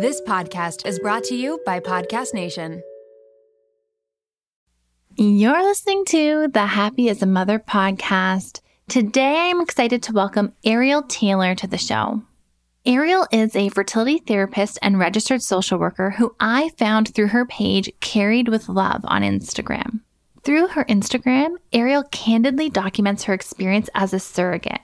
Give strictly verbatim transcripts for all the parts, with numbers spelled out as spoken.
This podcast is brought to you by Podcast Nation. You're listening to the Happy as a Mother podcast. Today, I'm excited to welcome Ariel Taylor to the show. Ariel is a fertility therapist and registered social worker who I found through her page, Carried with Love, on Instagram. Through her Instagram, Ariel candidly documents her experience as a surrogate.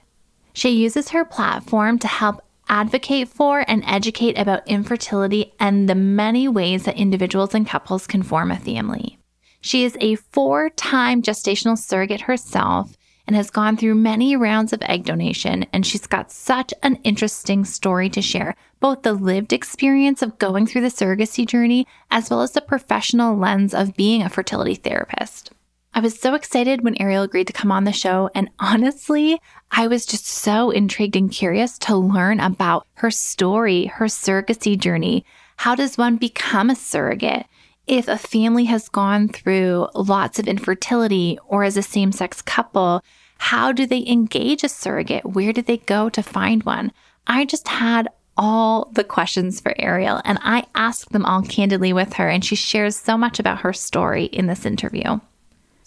She uses her platform to help advocate for and educate about infertility and the many ways that individuals and couples can form a family. She is a four-time gestational surrogate herself and has gone through many rounds of egg donation, and she's got such an interesting story to share, both the lived experience of going through the surrogacy journey as well as the professional lens of being a fertility therapist. I was so excited when Ariel agreed to come on the show, and honestly, I was just so intrigued and curious to learn about her story, her surrogacy journey. How does one become a surrogate if a family has gone through lots of infertility or is a same-sex couple? How do they engage a surrogate? Where do they go to find one? I just had all the questions for Ariel, and I asked them all candidly with her, and she shares so much about her story in this interview.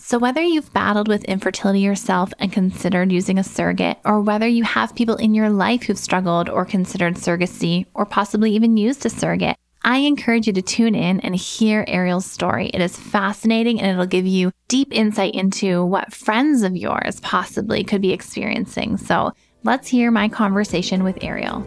So whether you've battled with infertility yourself and considered using a surrogate, or whether you have people in your life who've struggled or considered surrogacy, or possibly even used a surrogate, I encourage you to tune in and hear Ariel's story. It is fascinating, and it'll give you deep insight into what friends of yours possibly could be experiencing. So let's hear my conversation with Ariel.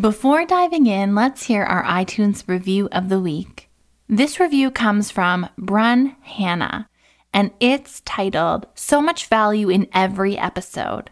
Before diving in, let's hear our iTunes review of the week. This review comes from Brun Hanna, and it's titled, "So Much Value in Every Episode."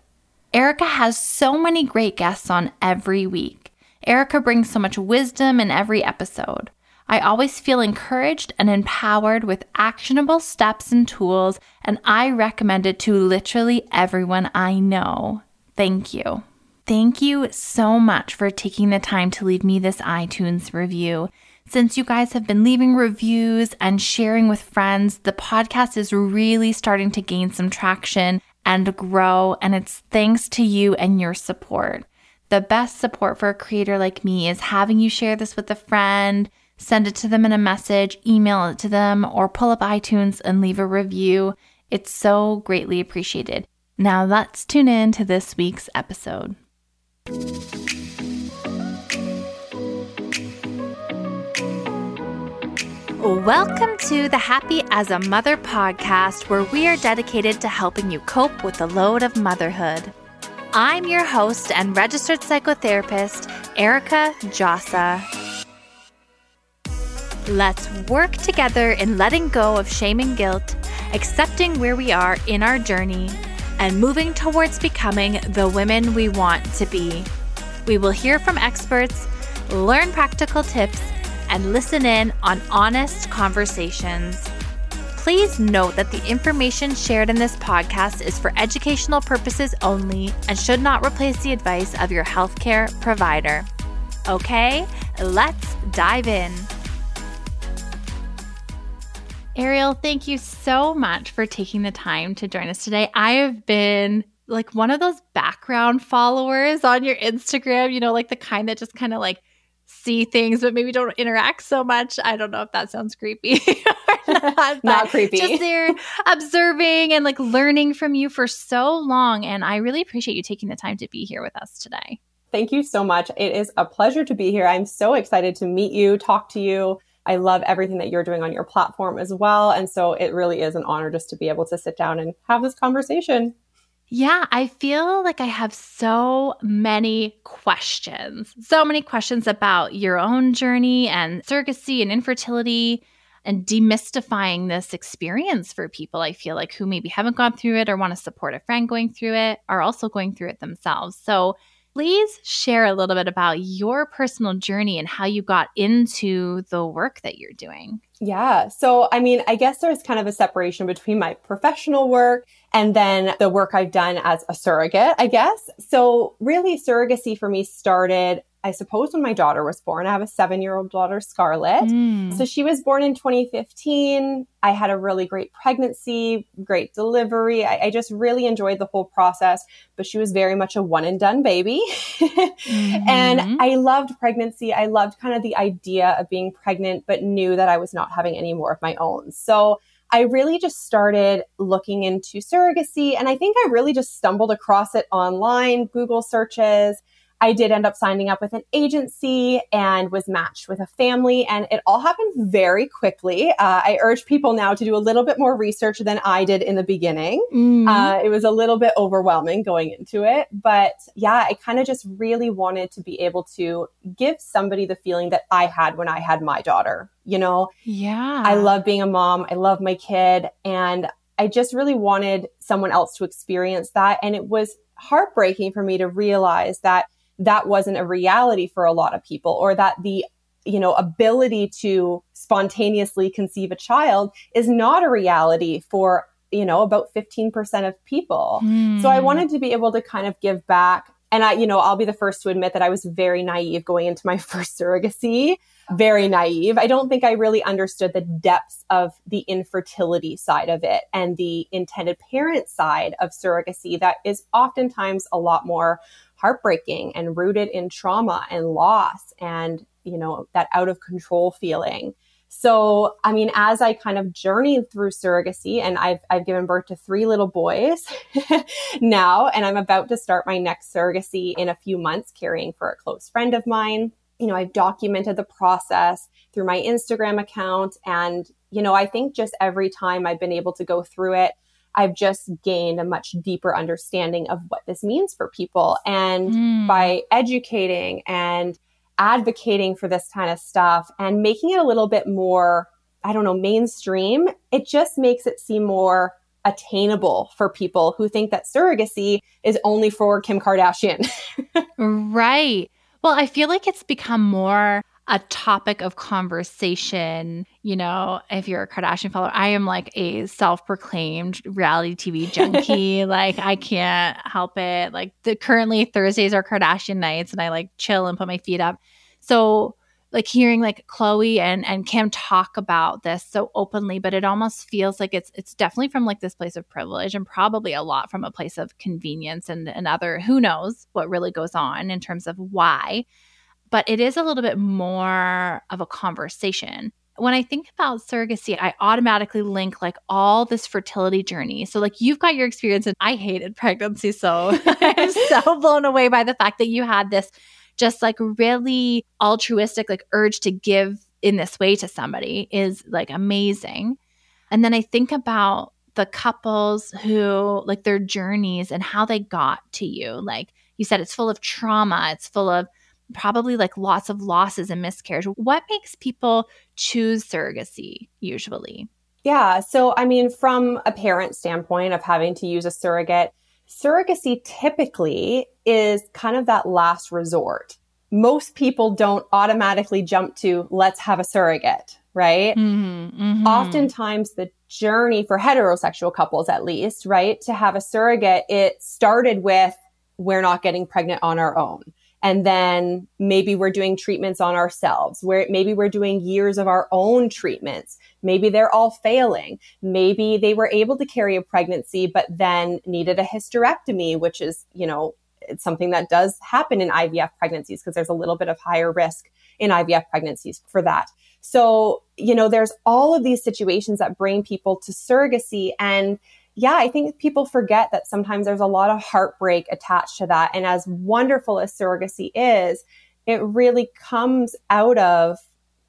Erica has so many great guests on every week. Erica brings so much wisdom in every episode. I always feel encouraged and empowered with actionable steps and tools, and I recommend it to literally everyone I know. Thank you. Thank you so much for taking the time to leave me this iTunes review. Since you guys have been leaving reviews and sharing with friends, the podcast is really starting to gain some traction and grow, and it's thanks to you and your support. The best support for a creator like me is having you share this with a friend, send it to them in a message, email it to them, or pull up iTunes and leave a review. It's so greatly appreciated. Now let's tune in to this week's episode. Welcome to the Happy as a Mother podcast, where we are dedicated to helping you cope with the load of motherhood. I'm your host and registered psychotherapist, Erica Jossa. Let's work together in letting go of shame and guilt, accepting where we are in our journey, and moving towards becoming the women we want to be. We will hear from experts, learn practical tips, and listen in on honest conversations. Please note that the information shared in this podcast is for educational purposes only and should not replace the advice of your healthcare provider. Okay, let's dive in. Ariel, thank you so much for taking the time to join us today. I have been like one of those background followers on your Instagram, you know, like the kind that just kind of like see things, but maybe don't interact so much. I don't know if that sounds creepy or not. Not creepy. Just there observing and like learning from you for so long. And I really appreciate you taking the time to be here with us today. Thank you so much. It is a pleasure to be here. I'm so excited to meet you, talk to you. I love everything that you're doing on your platform as well. And so it really is an honor just to be able to sit down and have this conversation. Yeah, I feel like I have so many questions, so many questions about your own journey and surrogacy and infertility and demystifying this experience for people, I feel like, who maybe haven't gone through it or want to support a friend going through it, are also going through it themselves. So please share a little bit about your personal journey and how you got into the work that you're doing. Yeah. So, I mean, I guess there's kind of a separation between my professional work and then the work I've done as a surrogate, I guess. So really, surrogacy for me started I suppose, when my daughter was born. I have a seven-year-old daughter, Scarlett. Mm. So she was born in twenty fifteen. I had a really great pregnancy, great delivery. I, I just really enjoyed the whole process, but she was very much a one and done baby. Mm-hmm. And I loved pregnancy. I loved kind of the idea of being pregnant, but knew that I was not having any more of my own. So I really just started looking into surrogacy. And I think I really just stumbled across it online, Google searches. I did end up signing up with an agency and was matched with a family, and it all happened very quickly. Uh, I urge people now to do a little bit more research than I did in the beginning. Mm. Uh, it was a little bit overwhelming going into it, but yeah, I kind of just really wanted to be able to give somebody the feeling that I had when I had my daughter. You know, yeah, I love being a mom. I love my kid, and I just really wanted someone else to experience that. And it was heartbreaking for me to realize that that wasn't a reality for a lot of people, or that the, you know, ability to spontaneously conceive a child is not a reality for, you know, about fifteen percent of people. Mm. So I wanted to be able to kind of give back. And I, you know, I'll be the first to admit that I was very naive going into my first surrogacy, very naive. I don't think I really understood the depths of the infertility side of it and the intended parent side of surrogacy that is oftentimes a lot more heartbreaking and rooted in trauma and loss and, you know, that out of control feeling. So, I mean, as I kind of journeyed through surrogacy, and I've, I've given birth to three little boys now, and I'm about to start my next surrogacy in a few months, caring for a close friend of mine. You know, I've documented the process through my Instagram account. And, you know, I think just every time I've been able to go through it, I've just gained a much deeper understanding of what this means for people. And mm. by educating and advocating for this kind of stuff and making it a little bit more, I don't know, mainstream, it just makes it seem more attainable for people who think that surrogacy is only for Kim Kardashian. Right. Well, I feel like it's become more a topic of conversation. You know, if you're a Kardashian follower, I am like a self-proclaimed reality T V junkie. Like, I can't help it. Like, the currently Thursdays are Kardashian nights, and I like chill and put my feet up. So like hearing like Chloe and, and Kim talk about this so openly, but it almost feels like it's it's definitely from like this place of privilege, and probably a lot from a place of convenience and, and other, who knows what really goes on in terms of why. But it is a little bit more of a conversation. When I think about surrogacy, I automatically link like all this fertility journey. So like you've got your experience, and I hated pregnancy. So I'm so blown away by the fact that you had this just like really altruistic like urge to give in this way to somebody is like amazing. And then I think about the couples who like their journeys and how they got to you. Like you said, it's full of trauma. It's full of probably like lots of losses and miscarriage. What makes people choose surrogacy usually? Yeah. So, I mean, from a parent standpoint of having to use a surrogate, surrogacy typically is kind of that last resort. Most people don't automatically jump to, let's have a surrogate, right? Mm-hmm, mm-hmm. Oftentimes the journey for heterosexual couples, at least, right, to have a surrogate, it started with, we're not getting pregnant on our own. And then maybe we're doing treatments on ourselves, where maybe we're doing years of our own treatments. Maybe they're all failing. Maybe they were able to carry a pregnancy, but then needed a hysterectomy, which is, you know, it's something that does happen in I V F pregnancies because there's a little bit of higher risk in I V F pregnancies for that. So, you know, there's all of these situations that bring people to surrogacy. And yeah, I think people forget that sometimes there's a lot of heartbreak attached to that. And as wonderful as surrogacy is, it really comes out of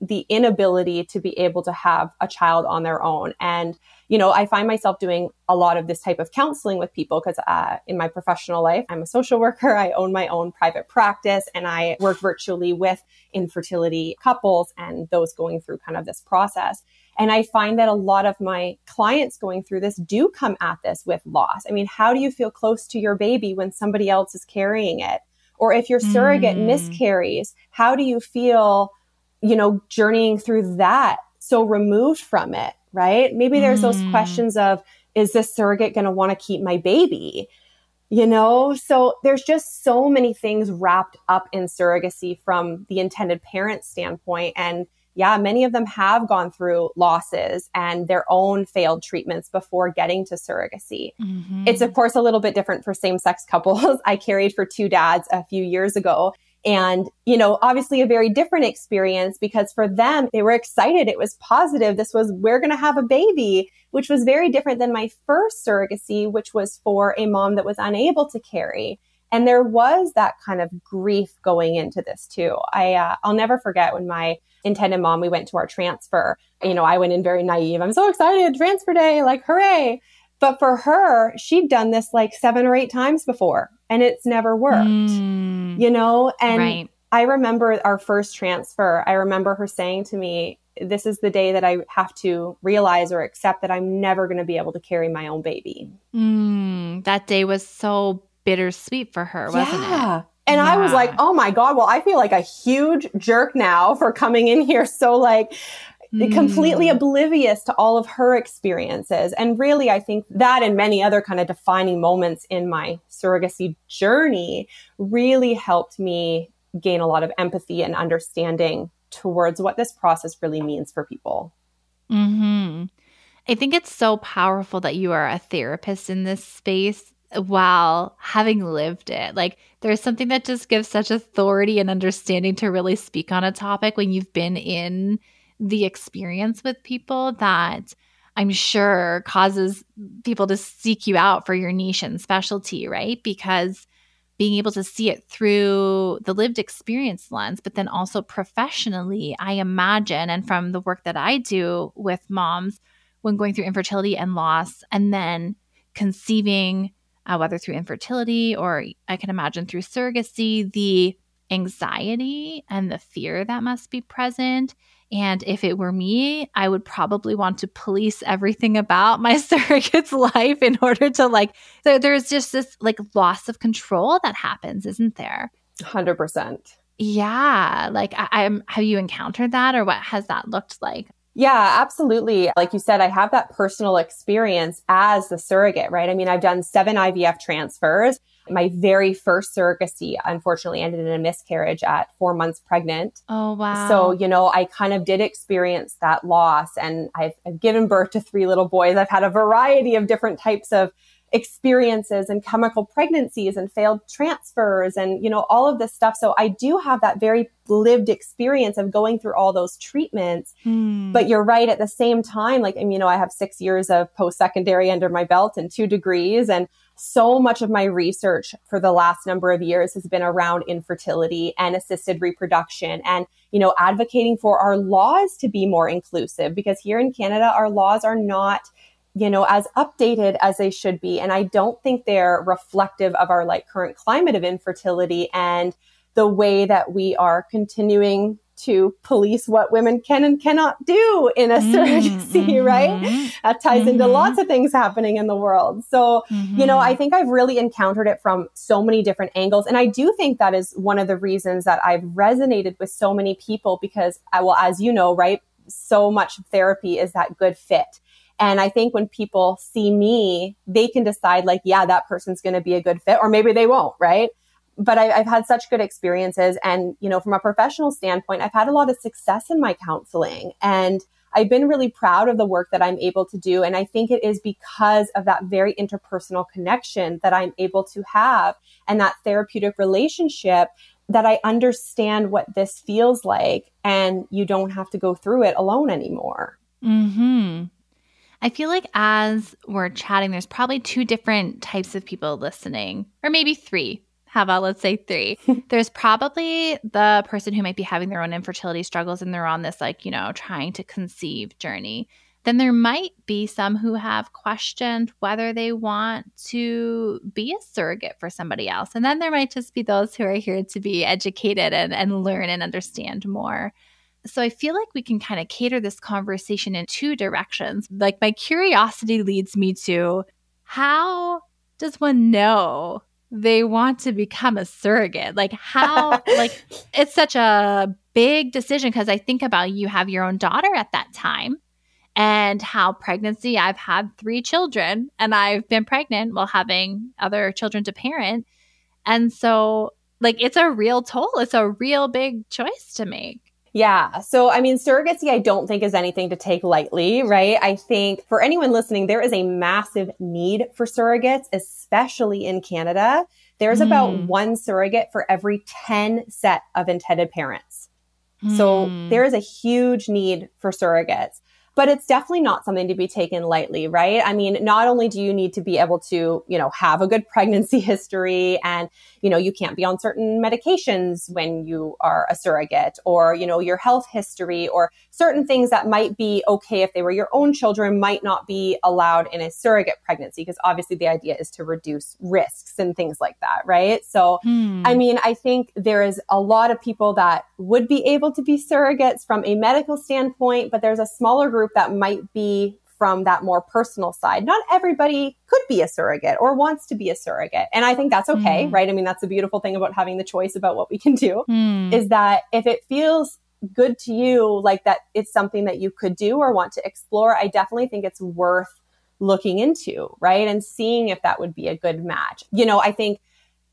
the inability to be able to have a child on their own. And, you know, I find myself doing a lot of this type of counseling with people because uh, in my professional life, I'm a social worker. I own my own private practice, and I work virtually with infertility couples and those going through kind of this process. And I find that a lot of my clients going through this do come at this with loss. I mean, how do you feel close to your baby when somebody else is carrying it? Or if your surrogate mm. miscarries, how do you feel, you know, journeying through that so removed from it, right? Maybe there's mm. those questions of, is this surrogate going to want to keep my baby? you know? So there's just so many things wrapped up in surrogacy from the intended parent standpoint. And yeah, many of them have gone through losses and their own failed treatments before getting to surrogacy. Mm-hmm. It's, of course, a little bit different for same-sex couples. I carried for two dads a few years ago. And, you know, obviously a very different experience because for them, they were excited. It was positive. This was, we're going to have a baby, which was very different than my first surrogacy, which was for a mom that was unable to carry. And there was that kind of grief going into this too. I, uh, I'll never forget when my intended mom, we went to our transfer, you know, I went in very naive. I'm so excited, transfer day, like, hooray. But for her, she'd done this like seven or eight times before and it's never worked, mm, you know? And right. I remember our first transfer. I remember her saying to me, this is the day that I have to realize or accept that I'm never going to be able to carry my own baby. Mm, that day was so bittersweet for her, wasn't yeah. it? And yeah. I was like, oh my God, well, I feel like a huge jerk now for coming in here. So like, completely oblivious to all of her experiences. And really, I think that and many other kind of defining moments in my surrogacy journey really helped me gain a lot of empathy and understanding towards what this process really means for people. Mm-hmm. I think it's so powerful that you are a therapist in this space while having lived it. Like, there's something that just gives such authority and understanding to really speak on a topic when you've been in the experience with people that I'm sure causes people to seek you out for your niche and specialty, right? Because being able to see it through the lived experience lens, but then also professionally, I imagine, and from the work that I do with moms when going through infertility and loss, and then conceiving, uh, whether through infertility or I can imagine through surrogacy, the anxiety and the fear that must be present. And if it were me, I would probably want to police everything about my surrogate's life in order to like, so there's just this like loss of control that happens, isn't there? one hundred percent. Yeah. Like I, I'm, have you encountered that or what has that looked like? Yeah, absolutely. Like you said, I have that personal experience as the surrogate, right? I mean, I've done seven I V F transfers. My very first surrogacy, unfortunately, ended in a miscarriage at four months pregnant. Oh, wow. So, you know, I kind of did experience that loss and I've, I've given birth to three little boys. I've had a variety of different types of experiences and chemical pregnancies and failed transfers and, you know, all of this stuff. So I do have that very lived experience of going through all those treatments. Hmm. But you're right. At the same time, like, you know, I have six years of post-secondary under my belt and two degrees. And so much of my research for the last number of years has been around infertility and assisted reproduction and, you know, advocating for our laws to be more inclusive, because here in Canada, our laws are not, you know, as updated as they should be. And I don't think they're reflective of our like current climate of infertility and the way that we are continuing to police what women can and cannot do in a mm-hmm. surrogacy, right? That ties mm-hmm. into lots of things happening in the world. So, mm-hmm. you know, I think I've really encountered it from so many different angles. And I do think that is one of the reasons that I've resonated with so many people because, I, well, as you know, right, so much therapy is that good fit. And I think when people see me, they can decide like, yeah, that person's going to be a good fit, or maybe they won't, right? But I, I've had such good experiences. And, you know, from a professional standpoint, I've had a lot of success in my counseling. And I've been really proud of the work that I'm able to do. And I think it is because of that very interpersonal connection that I'm able to have and that therapeutic relationship that I understand what this feels like. And you don't have to go through it alone anymore. Mm-hmm. I feel like as we're chatting, there's probably two different types of people listening, or maybe three. How about let's say three? There's probably the person who might be having their own infertility struggles and they're on this like, you know, trying to conceive journey. Then there might be some who have questioned whether they want to be a surrogate for somebody else. And then there might just be those who are here to be educated and, and learn and understand more. So I feel like we can kind of cater this conversation in two directions. Like my curiosity leads me to how does one know they want to become a surrogate? Like how, like it's such a big decision because I think about you have your own daughter at that time and how pregnancy, I've had three children and I've been pregnant while having other children to parent. And so like, it's a real toll. It's a real big choice to make. Yeah. So, I mean, surrogacy, I don't think is anything to take lightly, right? I think for anyone listening, there is a massive need for surrogates, especially in Canada. There's mm. about one surrogate for every ten set of intended parents. Mm. So there is a huge need for surrogates. But it's definitely not something to be taken lightly, right? I mean, not only do you need to be able to, you know, have a good pregnancy history and, you know, you can't be on certain medications when you are a surrogate or, you know, your health history or certain things that might be okay if they were your own children might not be allowed in a surrogate pregnancy because obviously the idea is to reduce risks and things like that, right? So, hmm. I mean, I think there is a lot of people that would be able to be surrogates from a medical standpoint, but there's a smaller group that might be from that more personal side. Not everybody could be a surrogate or wants to be a surrogate. And I think that's okay, mm. right? I mean, that's the beautiful thing about having the choice about what we can do mm. is that if it feels good to you, like that it's something that you could do or want to explore, I definitely think it's worth looking into, right? And seeing if that would be a good match. You know, I think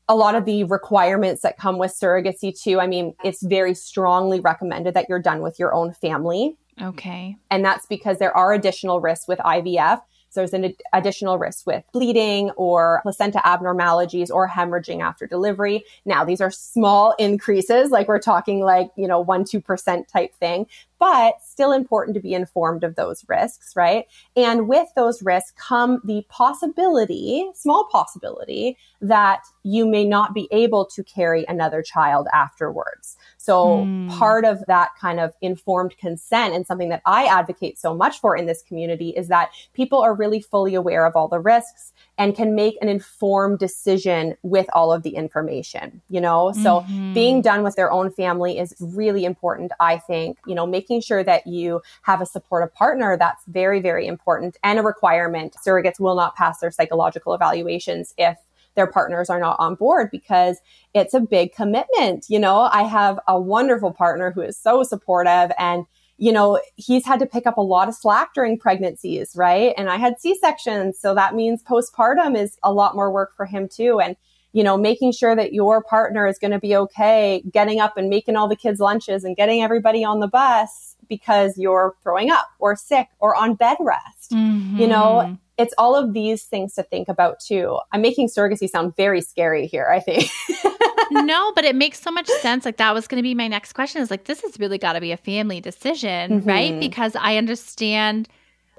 a lot of the requirements that come with surrogacy too, I mean, it's very strongly recommended that you're done with your own family. Okay. And that's because there are additional risks with I V F. So there's an ad- additional risk with bleeding or placenta abnormalities or hemorrhaging after delivery. Now, these are small increases, like we're talking like, you know, one percent, two percent type thing, but still important to be informed of those risks, right? And with those risks come the possibility, small possibility, that you may not be able to carry another child afterwards. So mm. part of that kind of informed consent and something that I advocate so much for in this community is that people are really fully aware of all the risks and can make an informed decision with all of the information, you know? So mm-hmm. being done with their own family is really important, I think, you know, making sure that you have a supportive partner. That's very, very important and a requirement. Surrogates will not pass their psychological evaluations if their partners are not on board because it's a big commitment. You know, I have a wonderful partner who is so supportive and, you know, he's had to pick up a lot of slack during pregnancies, right? And I had C-sections. So that means postpartum is a lot more work for him too. And, you know, making sure that your partner is going to be okay, getting up and making all the kids lunches and getting everybody on the bus because you're throwing up or sick or on bed rest, mm-hmm. you know, it's all of these things to think about too. I'm making surrogacy sound very scary here, I think. No, but it makes so much sense. Like that was going to be my next question is like, this has really got to be a family decision, mm-hmm. right? Because I understand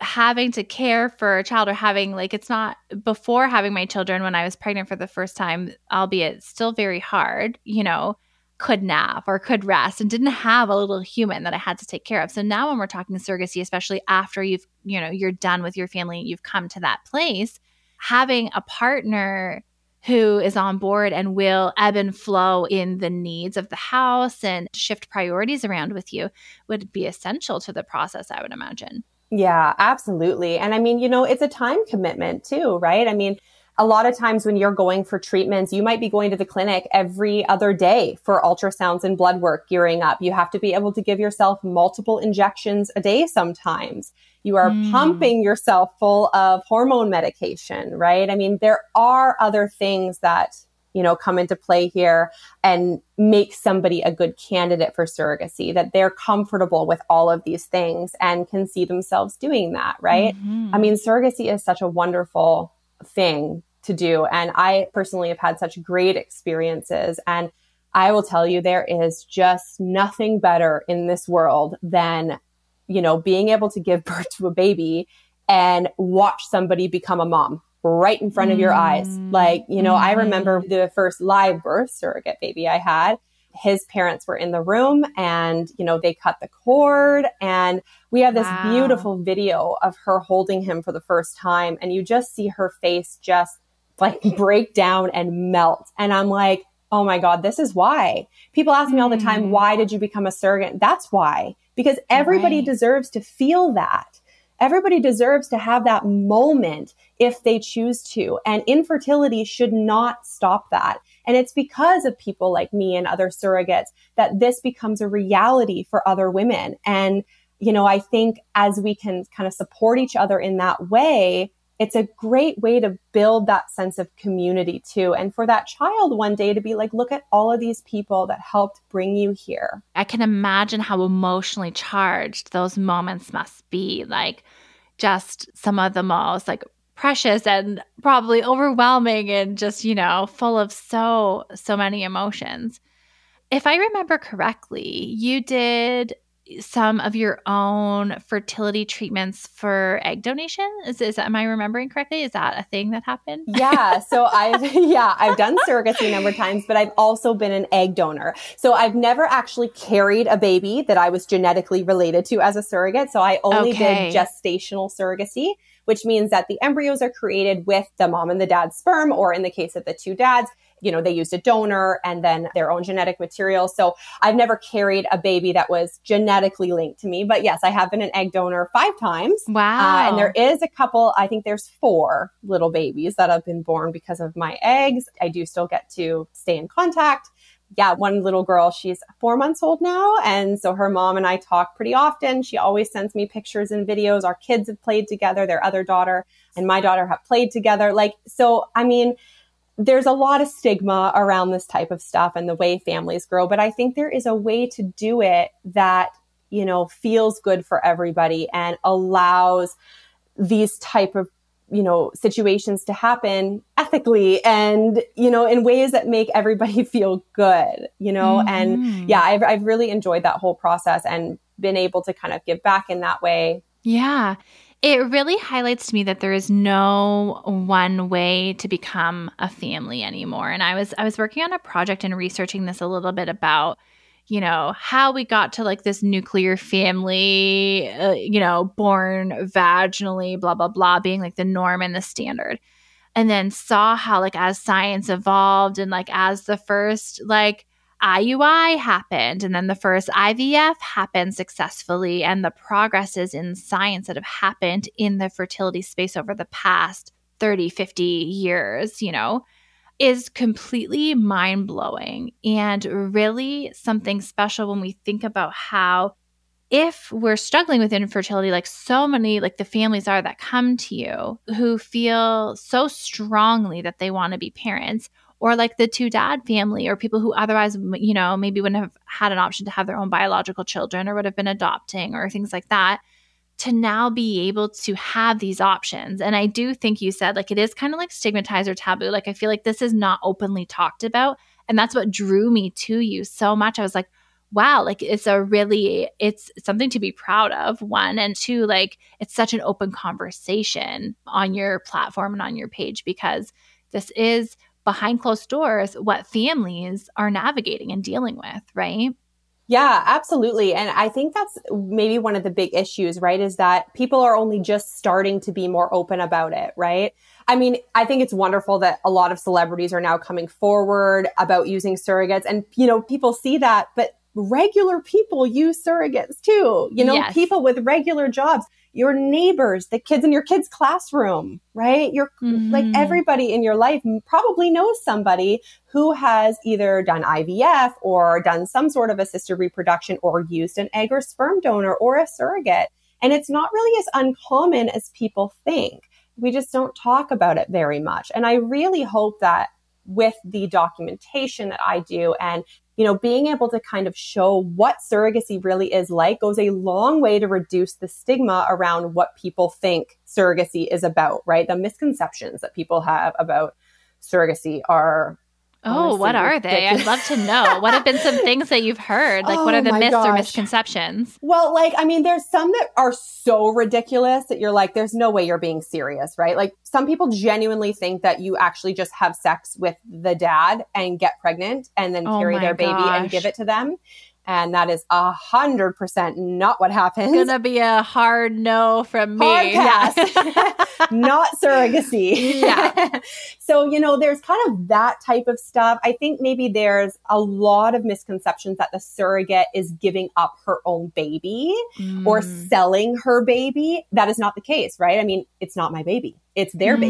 having to care for a child or having like, it's not before having my children when I was pregnant for the first time, albeit still very hard, you know, could nap or could rest and didn't have a little human that I had to take care of. So now when we're talking surrogacy, especially after you've, you know, you're done with your family, you've come to that place, having a partner who is on board and will ebb and flow in the needs of the house and shift priorities around with you would be essential to the process, I would imagine. Yeah, absolutely. And I mean, you know, it's a time commitment too, right? I mean, a lot of times when you're going for treatments, you might be going to the clinic every other day for ultrasounds and blood work gearing up. You have to be able to give yourself multiple injections a day sometimes. You are mm. pumping yourself full of hormone medication, right? I mean, there are other things that, you know, come into play here and make somebody a good candidate for surrogacy, that they're comfortable with all of these things and can see themselves doing that, right? Mm-hmm. I mean, surrogacy is such a wonderful thing to do. And I personally have had such great experiences. And I will tell you, there is just nothing better in this world than, you know, being able to give birth to a baby and watch somebody become a mom right in front of your eyes. Like, you know, I remember the first live birth surrogate baby I had. His parents were in the room and, you know, they cut the cord and we have this wow. beautiful video of her holding him for the first time. And you just see her face just like break down and melt. And I'm like, oh my God, this is why. People ask me all the time, why did you become a surrogate? That's why, because everybody right. deserves to feel that. Everybody deserves to have that moment if they choose to. And infertility should not stop that. And it's because of people like me and other surrogates that this becomes a reality for other women. And, you know, I think as we can kind of support each other in that way, it's a great way to build that sense of community too. And for that child one day to be like, look at all of these people that helped bring you here. I can imagine how emotionally charged those moments must be. Like just some of the most like precious and probably overwhelming and just, you know, full of so, so many emotions. If I remember correctly, you did some of your own fertility treatments for egg donation. Is, is that, am I remembering correctly? Is that a thing that happened? Yeah. So I've, yeah, I've done surrogacy a number of times, but I've also been an egg donor. So I've never actually carried a baby that I was genetically related to as a surrogate. So I only okay. did gestational surrogacy, which means that the embryos are created with the mom and the dad's sperm, or in the case of the two dads, you know, they used a donor and then their own genetic material. So I've never carried a baby that was genetically linked to me. But yes, I have been an egg donor five times. Wow. Uh, and there is a couple, I think there's four little babies that have been born because of my eggs. I do still get to stay in contact. Yeah, one little girl, she's four months old now. And so her mom and I talk pretty often. She always sends me pictures and videos. Our kids have played together. Their other daughter and my daughter have played together. Like, so, I mean, there's a lot of stigma around this type of stuff and the way families grow. But I think there is a way to do it that, you know, feels good for everybody and allows these type of, you know, situations to happen ethically and, you know, in ways that make everybody feel good, you know, mm-hmm. and yeah, I've, I've really enjoyed that whole process and been able to kind of give back in that way. Yeah. It really highlights to me that there is no one way to become a family anymore. And I was, I was working on a project and researching this a little bit about, you know, how we got to like this nuclear family, uh, you know, born vaginally, blah, blah, blah, being like the norm and the standard. And then saw how like as science evolved and like as the first like I U I happened and then the first I V F happened successfully and the progresses in science that have happened in the fertility space over the past thirty, fifty years, you know, is completely mind-blowing and really something special when we think about how if we're struggling with infertility, like so many, like the families are that come to you who feel so strongly that they want to be parents, or like the two dad family or people who otherwise, you know, maybe wouldn't have had an option to have their own biological children or would have been adopting or things like that, to now be able to have these options. And I do think you said like it is kind of like stigmatized or taboo. Like I feel like this is not openly talked about. And that's what drew me to you so much. I was like, wow, like it's a really, it's something to be proud of, one. And two, like it's such an open conversation on your platform and on your page because this is behind closed doors what families are navigating and dealing with, right? Yeah, absolutely. And I think that's maybe one of the big issues, right? Is that people are only just starting to be more open about it, right? I mean, I think it's wonderful that a lot of celebrities are now coming forward about using surrogates and, you know, people see that, but regular people use surrogates too. You know, yes. People with regular jobs, your neighbors, the kids in your kids' classroom, right? You're mm-hmm. like everybody in your life probably knows somebody who has either done I V F or done some sort of assisted reproduction or used an egg or sperm donor or a surrogate. And it's not really as uncommon as people think. We just don't talk about it very much. And I really hope that with the documentation that I do and you know, being able to kind of show what surrogacy really is like goes a long way to reduce the stigma around what people think surrogacy is about, right? The misconceptions that people have about surrogacy are... Oh, what are they? I'd love to know. What have been some things that you've heard? Like, oh, what are the myths gosh. or misconceptions? Well, like, I mean, there's some that are so ridiculous that you're like, there's no way you're being serious, right? Like, some people genuinely think that you actually just have sex with the dad and get pregnant and then oh carry their baby gosh. and give it to them. And that is a hundred percent not what happens. Gonna be a hard no from me. Hard pass. Not surrogacy. Yeah. So, you know, there's kind of that type of stuff. I think maybe there's a lot of misconceptions that the surrogate is giving up her own baby mm. or selling her baby. That is not the case, right? I mean, it's not my baby. It's their mm.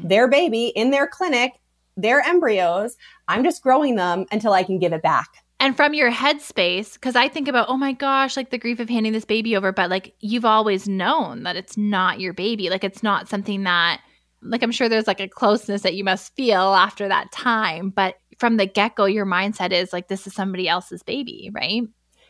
baby. Their baby in their clinic, their embryos. I'm just growing them until I can give it back. And from your headspace, because I think about, oh my gosh, like the grief of handing this baby over, but like you've always known that it's not your baby. Like it's not something that, like I'm sure there's like a closeness that you must feel after that time. But from the get-go, your mindset is like, this is somebody else's baby, right?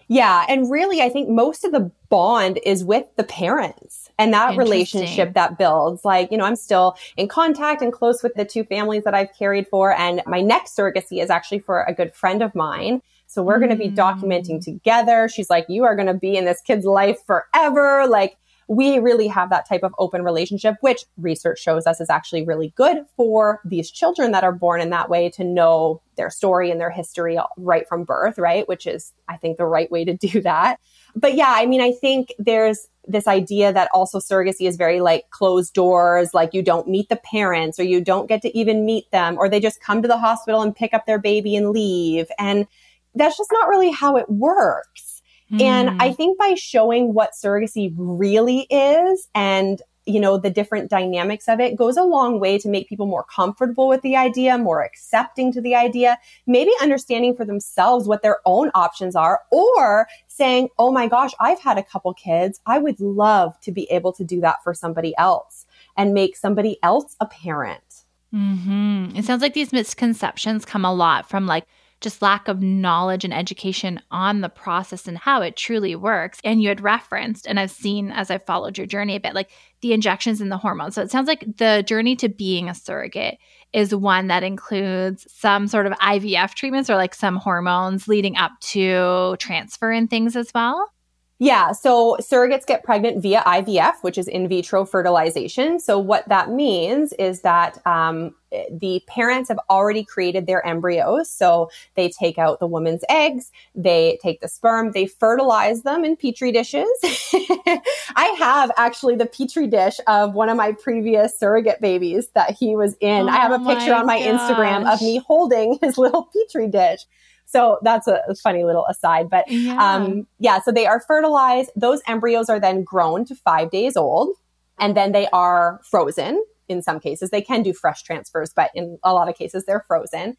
Yeah. And really, I think most of the bond is with the parents and that relationship that builds. Like, you know, I'm still in contact and close with the two families that I've carried for. And my next surrogacy is actually for a good friend of mine. So we're mm. going to be documenting together. She's like, you are going to be in this kid's life forever. Like, we really have that type of open relationship, which research shows us is actually really good for these children that are born in that way, to know their story and their history right from birth, right? Which is, I think, the right way to do that. But yeah, I mean, I think there's this idea that also surrogacy is very like closed doors, like you don't meet the parents or you don't get to even meet them, or they just come to the hospital and pick up their baby and leave. And that's just not really how it works. Mm. And I think by showing what surrogacy really is and, you know, the different dynamics of it goes a long way to make people more comfortable with the idea, more accepting to the idea, maybe understanding for themselves what their own options are, or saying, oh my gosh, I've had a couple kids. I would love to be able to do that for somebody else and make somebody else a parent. Mm-hmm. It sounds like these misconceptions come a lot from like, just lack of knowledge and education on the process and how it truly works. And you had referenced, and I've seen as I've followed your journey a bit, like the injections and the hormones. So it sounds like the journey to being a surrogate is one that includes some sort of I V F treatments or like some hormones leading up to transfer and things as well? Yeah. So surrogates get pregnant via I V F, which is in vitro fertilization. So what that means is that um, the parents have already created their embryos. So they take out the woman's eggs, they take the sperm, they fertilize them in Petri dishes. I have actually the Petri dish of one of my previous surrogate babies that he was in. Oh, I have a picture on my gosh. Instagram of me holding his little Petri dish. So that's a funny little aside, but yeah. Um, yeah, so they are fertilized. Those embryos are then grown to five days old, and then they are frozen. In some cases, they can do fresh transfers, but in a lot of cases, they're frozen.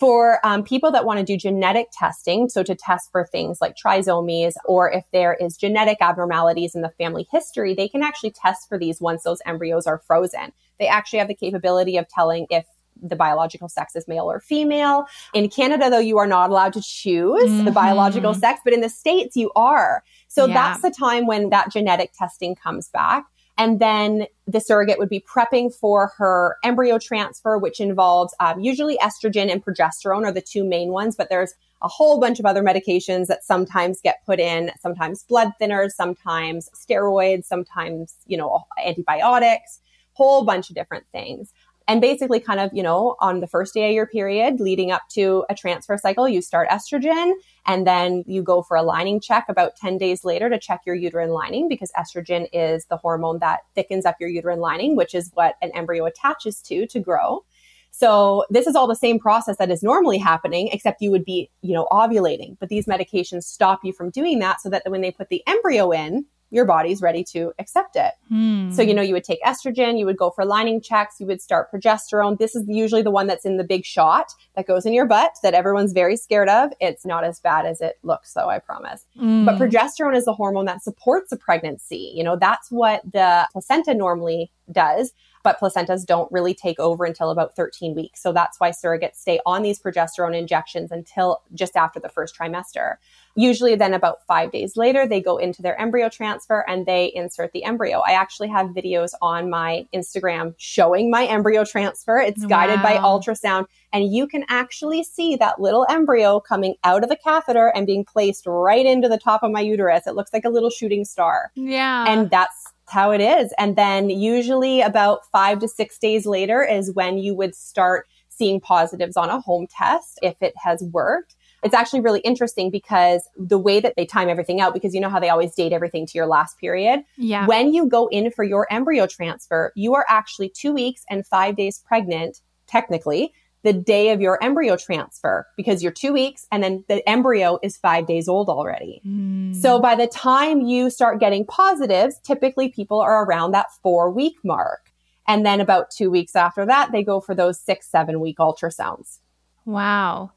For um, people that want to do genetic testing, so to test for things like trisomies, or if there is genetic abnormalities in the family history, they can actually test for these once those embryos are frozen. They actually have the capability of telling if the biological sex is male or female. In Canada, though, you are not allowed to choose mm-hmm. the biological sex, but in the States, you are. So yeah. that's the time when that genetic testing comes back. And then the surrogate would be prepping for her embryo transfer, which involves um, usually estrogen and progesterone are the two main ones, but there's a whole bunch of other medications that sometimes get put in, sometimes blood thinners, sometimes steroids, sometimes, you know, antibiotics, whole bunch of different things. And basically kind of, you know, on the first day of your period leading up to a transfer cycle, you start estrogen and then you go for a lining check about ten days later to check your uterine lining, because estrogen is the hormone that thickens up your uterine lining, which is what an embryo attaches to to grow. So this is all the same process that is normally happening, except you would be, you know, ovulating. But these medications stop you from doing that, so that when they put the embryo in, your body's ready to accept it. Hmm. So, you know, you would take estrogen, you would go for lining checks, you would start progesterone. This is usually the one that's in the big shot that goes in your butt that everyone's very scared of. It's not as bad as it looks, though, I promise. Mm. But progesterone is the hormone that supports a pregnancy. You know, that's what the placenta normally does. But placentas don't really take over until about thirteen weeks. So that's why surrogates stay on these progesterone injections until just after the first trimester. Usually then about five days later, they go into their embryo transfer and they insert the embryo. I actually have videos on my Instagram showing my embryo transfer. It's guided wow. by ultrasound. And you can actually see that little embryo coming out of the catheter and being placed right into the top of my uterus. It looks like a little shooting star. Yeah. And that's how it is. And then usually about five to six days later is when you would start seeing positives on a home test if it has worked. It's actually really interesting because the way that they time everything out, because you know how they always date everything to your last period. Yeah. When you go in for your embryo transfer, you are actually two weeks and five days pregnant, technically, the day of your embryo transfer, because you're two weeks and then the embryo is five days old already. Mm. So by the time you start getting positives, typically people are around that four week mark. And then about two weeks after that, they go for those six, seven week ultrasounds. Wow.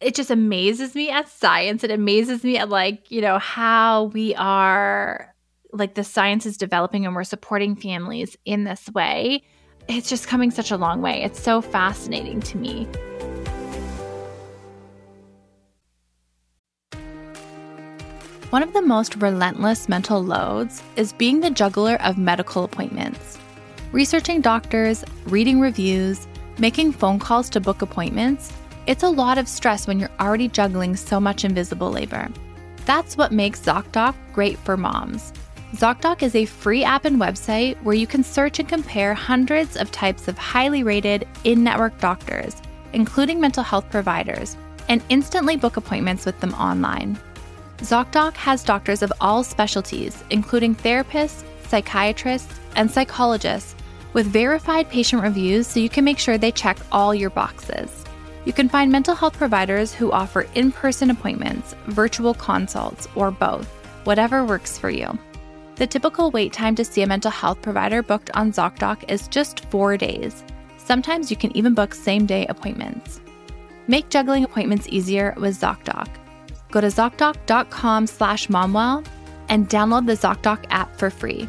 it just amazes me at science. It amazes me at, like, you know, how we are, like, the science is developing and we're supporting families in this way. It's just coming such a long way. It's so fascinating to me. One of the most relentless mental loads is being the juggler of medical appointments. Researching doctors, reading reviews, making phone calls to book appointments, it's a lot of stress when you're already juggling so much invisible labor. That's what makes ZocDoc great for moms. ZocDoc is a free app and website where you can search and compare hundreds of types of highly rated in-network doctors, including mental health providers, and instantly book appointments with them online. ZocDoc has doctors of all specialties, including therapists, psychiatrists, and psychologists, with verified patient reviews so you can make sure they check all your boxes. You can find mental health providers who offer in-person appointments, virtual consults, or both, whatever works for you. The typical wait time to see a mental health provider booked on ZocDoc is just four days. Sometimes you can even book same-day appointments. Make juggling appointments easier with ZocDoc. Go to ZocDoc.com slash MomWell and download the ZocDoc app for free.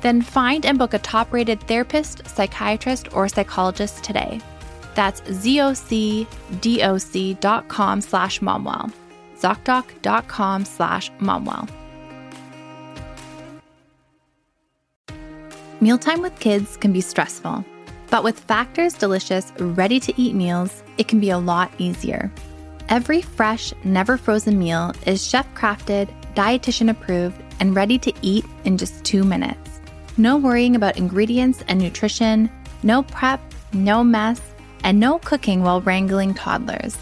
Then find and book a top-rated therapist, psychiatrist, or psychologist today. That's Z-O-C-D-O-C dot com slash MomWell. ZocDoc.com slash MomWell. Mealtime with kids can be stressful, but with Factor's delicious, ready-to-eat meals, it can be a lot easier. Every fresh, never-frozen meal is chef-crafted, dietitian-approved, and ready to eat in just two minutes. No worrying about ingredients and nutrition, no prep, no mess, and no cooking while wrangling toddlers.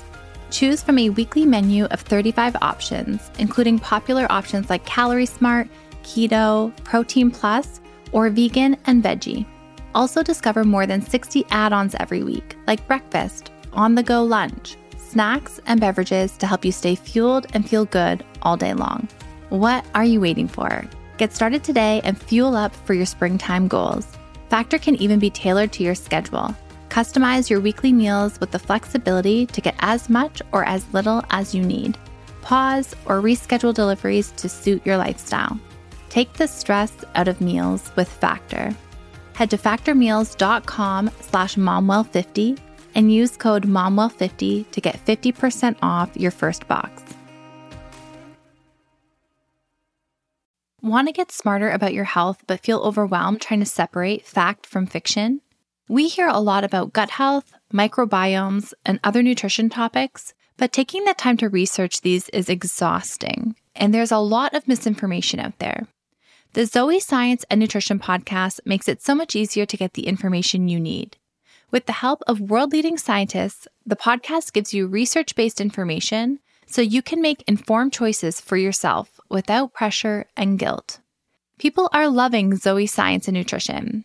Choose from a weekly menu of thirty-five options, including popular options like Calorie Smart, Keto, Protein Plus, or Vegan and Veggie. Also discover more than sixty add-ons every week, like breakfast, on-the-go lunch, snacks, and beverages to help you stay fueled and feel good all day long. What are you waiting for? Get started today and fuel up for your springtime goals. Factor can even be tailored to your schedule. Customize your weekly meals with the flexibility to get as much or as little as you need. Pause or reschedule deliveries to suit your lifestyle. Take the stress out of meals with Factor. Head to factormeals.com slash momwell50 and use code momwell fifty to get fifty percent off your first box. Want to get smarter about your health but feel overwhelmed trying to separate fact from fiction? We hear a lot about gut health, microbiomes, and other nutrition topics, but taking the time to research these is exhausting, and there's a lot of misinformation out there. The Zoe Science and Nutrition podcast makes it so much easier to get the information you need. With the help of world-leading scientists, the podcast gives you research-based information so you can make informed choices for yourself without pressure and guilt. People are loving Zoe Science and Nutrition.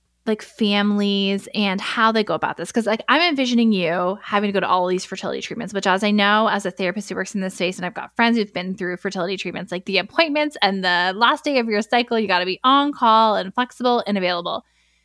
like families and how they go about this, because like I'm envisioning you having to go to all these fertility treatments, which, as I know, as a therapist who works in this space, and I've got friends who've been through fertility treatments, like the appointments and the last day of your cycle, you got to be on call and flexible and available.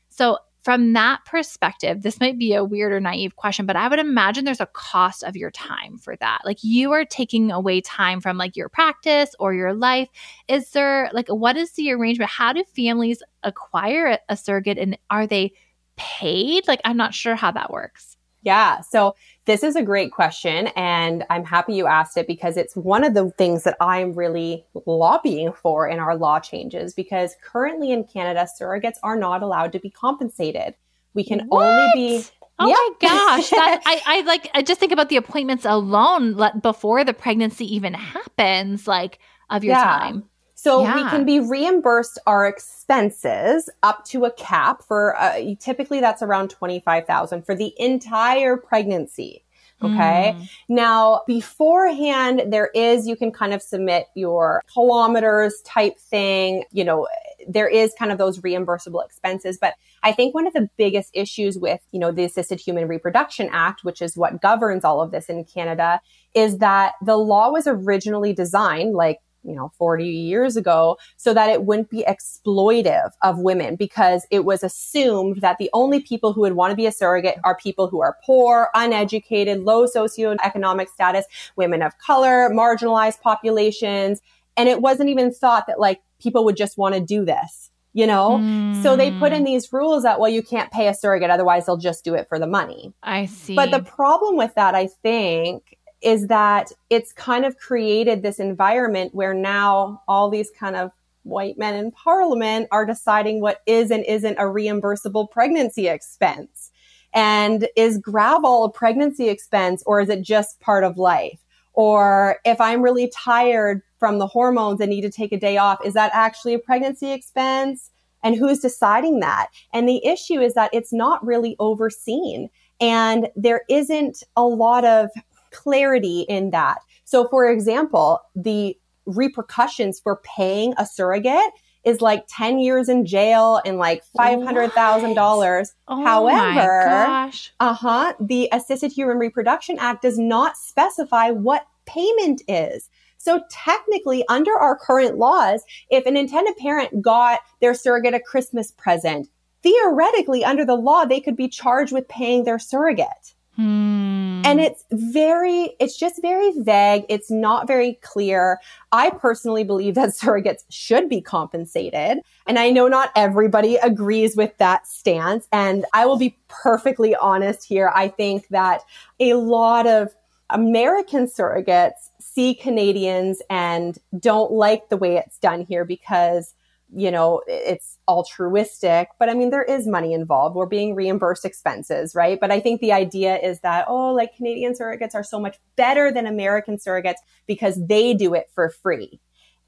So from that perspective, this might be a weird or naive question, but I would imagine there's a cost of your time for that. Like you are taking away time from like your practice or your life. Is there like, what is the arrangement? How do families acquire a surrogate and are they paid? Like, I'm not sure how that works. Yeah. So this is a great question and I'm happy you asked it because it's one of the things that I'm really lobbying for in our law changes, because currently in Canada, surrogates are not allowed to be compensated. We can what? only be... Oh yeah. my gosh. That, I, I like, I just think about the appointments alone before the pregnancy even happens, like of your yeah. time. So yeah. we can be reimbursed our expenses up to a cap for uh, typically that's around twenty-five thousand dollars for the entire pregnancy. Okay. Mm. Now, beforehand, there is, you can kind of submit your kilometers type thing. You know, there is kind of those reimbursable expenses. But I think one of the biggest issues with, you know, the Assisted Human Reproduction Act, which is what governs all of this in Canada, is that the law was originally designed, like, you know, forty years ago, so that it wouldn't be exploitive of women, because it was assumed that the only people who would want to be a surrogate are people who are poor, uneducated, low socioeconomic status, women of color, marginalized populations. And it wasn't even thought that like people would just want to do this, you know? Mm. So they put in these rules that, well, you can't pay a surrogate, otherwise they'll just do it for the money. I see. But the problem with that, I think, is that it's kind of created this environment where now all these kind of white men in parliament are deciding what is and isn't a reimbursable pregnancy expense. And is gravel a pregnancy expense, or is it just part of life? Or if I'm really tired from the hormones and need to take a day off, is that actually a pregnancy expense? And who's deciding that? And the issue is that it's not really overseen. And there isn't a lot of clarity in that. So for example, the repercussions for paying a surrogate is like ten years in jail and like five hundred thousand dollars. Oh, however, gosh. uh-huh, the Assisted Human Reproduction Act does not specify what payment is. So technically, under our current laws, if an intended parent got their surrogate a Christmas present, theoretically under the law, they could be charged with paying their surrogate. Hmm. And it's very, it's just very vague. It's not very clear. I personally believe that surrogates should be compensated. And I know not everybody agrees with that stance. And I will be perfectly honest here. I think that a lot of American surrogates see Canadians and don't like the way it's done here because, you know, it's altruistic, but I mean, there is money involved. We're being reimbursed expenses, right? But I think the idea is that, oh, like Canadian surrogates are so much better than American surrogates because they do it for free.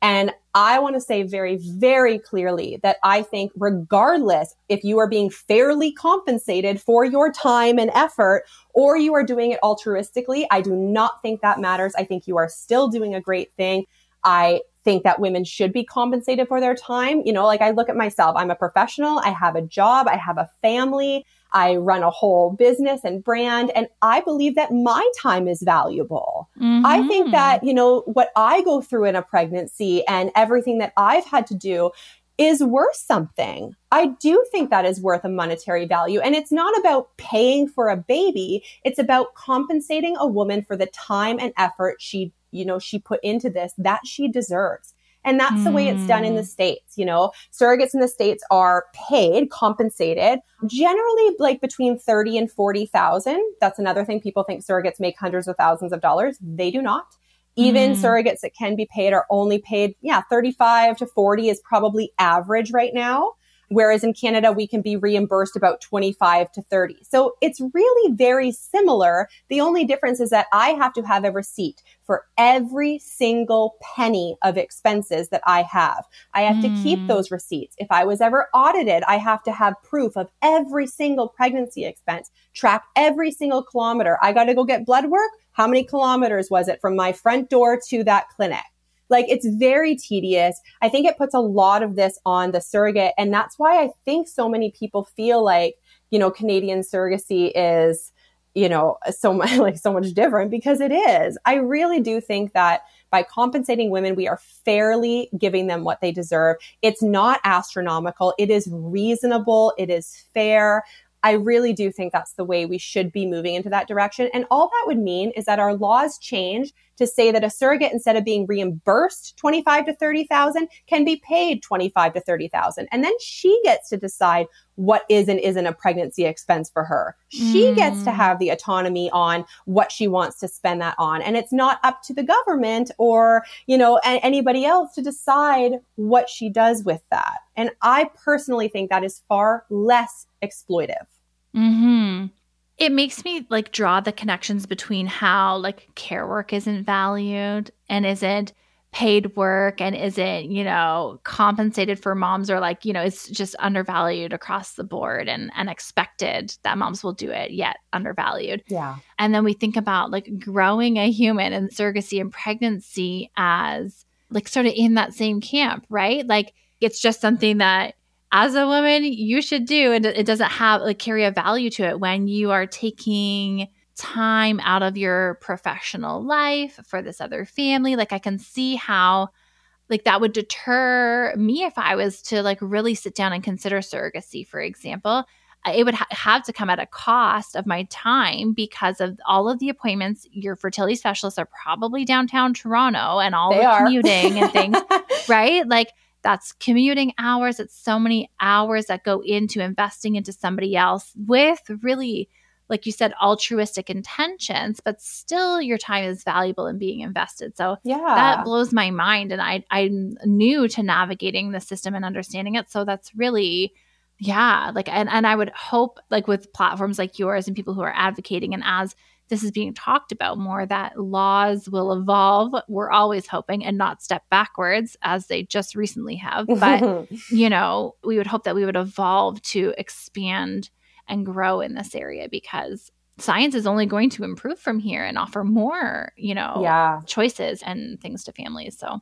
And I want to say very, very clearly that I think regardless if you are being fairly compensated for your time and effort, or you are doing it altruistically, I do not think that matters. I think you are still doing a great thing. I think that women should be compensated for their time. You know, like I look at myself, I'm a professional, I have a job, I have a family, I run a whole business and brand, and I believe that my time is valuable. Mm-hmm. I think that, you know, what I go through in a pregnancy and everything that I've had to do is worth something. I do think that is worth a monetary value. And it's not about paying for a baby. It's about compensating a woman for the time and effort she you know, she put into this that she deserves. And that's mm. the way it's done in the States. You know, surrogates in the States are paid, compensated, generally like between thirty and forty thousand. That's another thing. People think surrogates make hundreds of thousands of dollars. They do not. Even mm. surrogates that can be paid are only paid. Yeah. thirty-five to forty is probably average right now. Whereas in Canada, we can be reimbursed about twenty-five to thirty. So it's really very similar. The only difference is that I have to have a receipt for every single penny of expenses that I have. I have mm. to keep those receipts. If I was ever audited, I have to have proof of every single pregnancy expense, track every single kilometer. I got to go get blood work. How many kilometers was it from my front door to that clinic? Like, it's very tedious. I think it puts a lot of this on the surrogate. And that's why I think so many people feel like, you know, Canadian surrogacy is, you know, so much, like so much different, because it is. I really do think that by compensating women, we are fairly giving them what they deserve. It's not astronomical. It is reasonable. It is fair. I really do think that's the way we should be moving into that direction. And all that would mean is that our laws change to say that a surrogate, instead of being reimbursed twenty-five to thirty thousand, can be paid twenty-five to thirty thousand. And then she gets to decide what is and isn't a pregnancy expense for her. She mm. gets to have the autonomy on what she wants to spend that on. And it's not up to the government or, you know, a- anybody else to decide what she does with that. And I personally think that is far less exploitive. Mm-hmm. It makes me like draw the connections between how like care work isn't valued and isn't paid work and isn't, you know, compensated for moms, or like, you know, it's just undervalued across the board and, and expected that moms will do it, yet undervalued. Yeah. And then we think about like growing a human and surrogacy and pregnancy as like sort of in that same camp, right? Like it's just something that as a woman you should do, and it doesn't have like carry a value to it when you are taking time out of your professional life for this other family. Like I can see how like that would deter me if I was to like really sit down and consider surrogacy, for example. It would ha- have to come at a cost of my time because of all of the appointments. Your fertility specialists are probably downtown Toronto and all they the are. commuting and things, right? Like that's commuting hours. It's so many hours that go into investing into somebody else with really, like you said, altruistic intentions, but still your time is valuable and being invested. So yeah. that blows my mind. And I, I'm new to navigating the system and understanding it. So that's really, yeah. Like, and, and I would hope like with platforms like yours and people who are advocating, and as this is being talked about more, that laws will evolve. We're always hoping, and not step backwards as they just recently have. But, you know, we would hope that we would evolve to expand and grow in this area, because science is only going to improve from here and offer more, you know, yeah. choices and things to families. So